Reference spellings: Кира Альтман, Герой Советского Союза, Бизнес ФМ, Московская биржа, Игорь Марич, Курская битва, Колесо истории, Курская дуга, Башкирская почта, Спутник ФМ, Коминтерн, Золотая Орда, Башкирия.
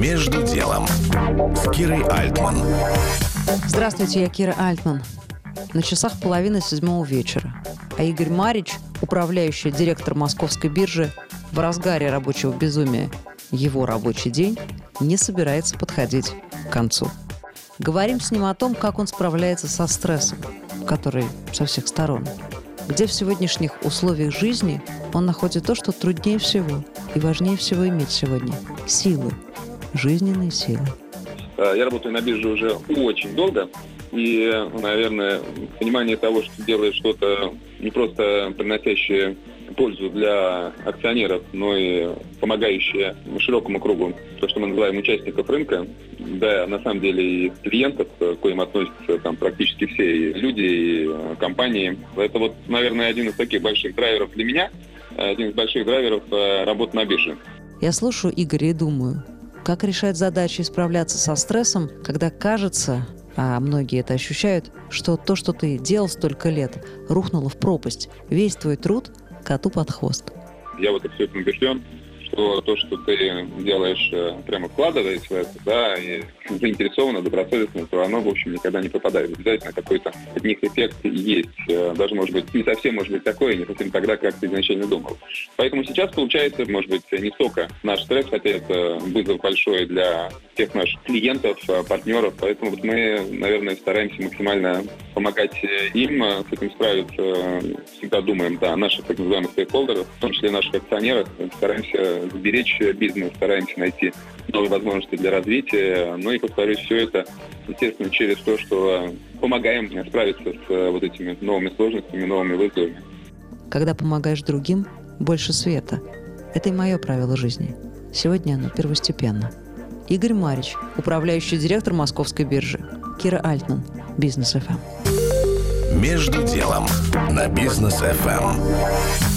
«Между делом» с Кирой Альтман. Здравствуйте, я Кира Альтман. На часах 6:30 вечера. А Игорь Марич, управляющий директор Московской биржи, в разгаре рабочего безумия. Его рабочий день не собирается подходить к концу. Говорим с ним о том, как он справляется со стрессом, который со всех сторон. Где в сегодняшних условиях жизни он находит то, что труднее всего и важнее всего иметь сегодня – силы, жизненные силы. Я работаю на бирже уже очень долго, и, наверное, понимание того, что делаешь что-то не просто приносящее пользу для акционеров, но и помогающее широкому кругу, то, что мы называем участников рынка, да, на самом деле и клиентов, к коим относятся там практически все и люди, и компании. Это вот, наверное, один из таких больших драйверов для меня, один из больших драйверов работы на бирже. Я слушаю Игоря и думаю, как решать задачи и справляться со стрессом, когда кажется, а многие это ощущают, что то, что ты делал столько лет, рухнуло в пропасть. Весь твой труд коту под хвост. Я вот абсолютно убежден, что то, что ты делаешь, прямо вкладываясь в это, да, и заинтересованно, добросовестно, то оно, в общем, никогда не попадает. Обязательно какой-то от них эффект есть. Даже, может быть, не совсем может быть такое, не совсем тогда, как ты изначально думал. Поэтому сейчас, получается, может быть, не только наш стресс, хотя это вызов большой для всех наших клиентов, партнеров. Поэтому вот мы, наверное, стараемся максимально помогать им с этим справиться. Всегда думаем, да, наших так называемых стейкхолдеров, в том числе наших акционеров, стараемся сберечь бизнес, стараемся найти новые возможности для развития. Ну и, повторюсь, все это, естественно, через то, что помогаем справиться с вот этими новыми сложностями, новыми вызовами. Когда помогаешь другим, больше света. Это и мое правило жизни. Сегодня оно первостепенно. Игорь Марич, управляющий директор Московской биржи. Кира Альтман, Бизнес ФМ. «Между делом» на Бизнес ФМ.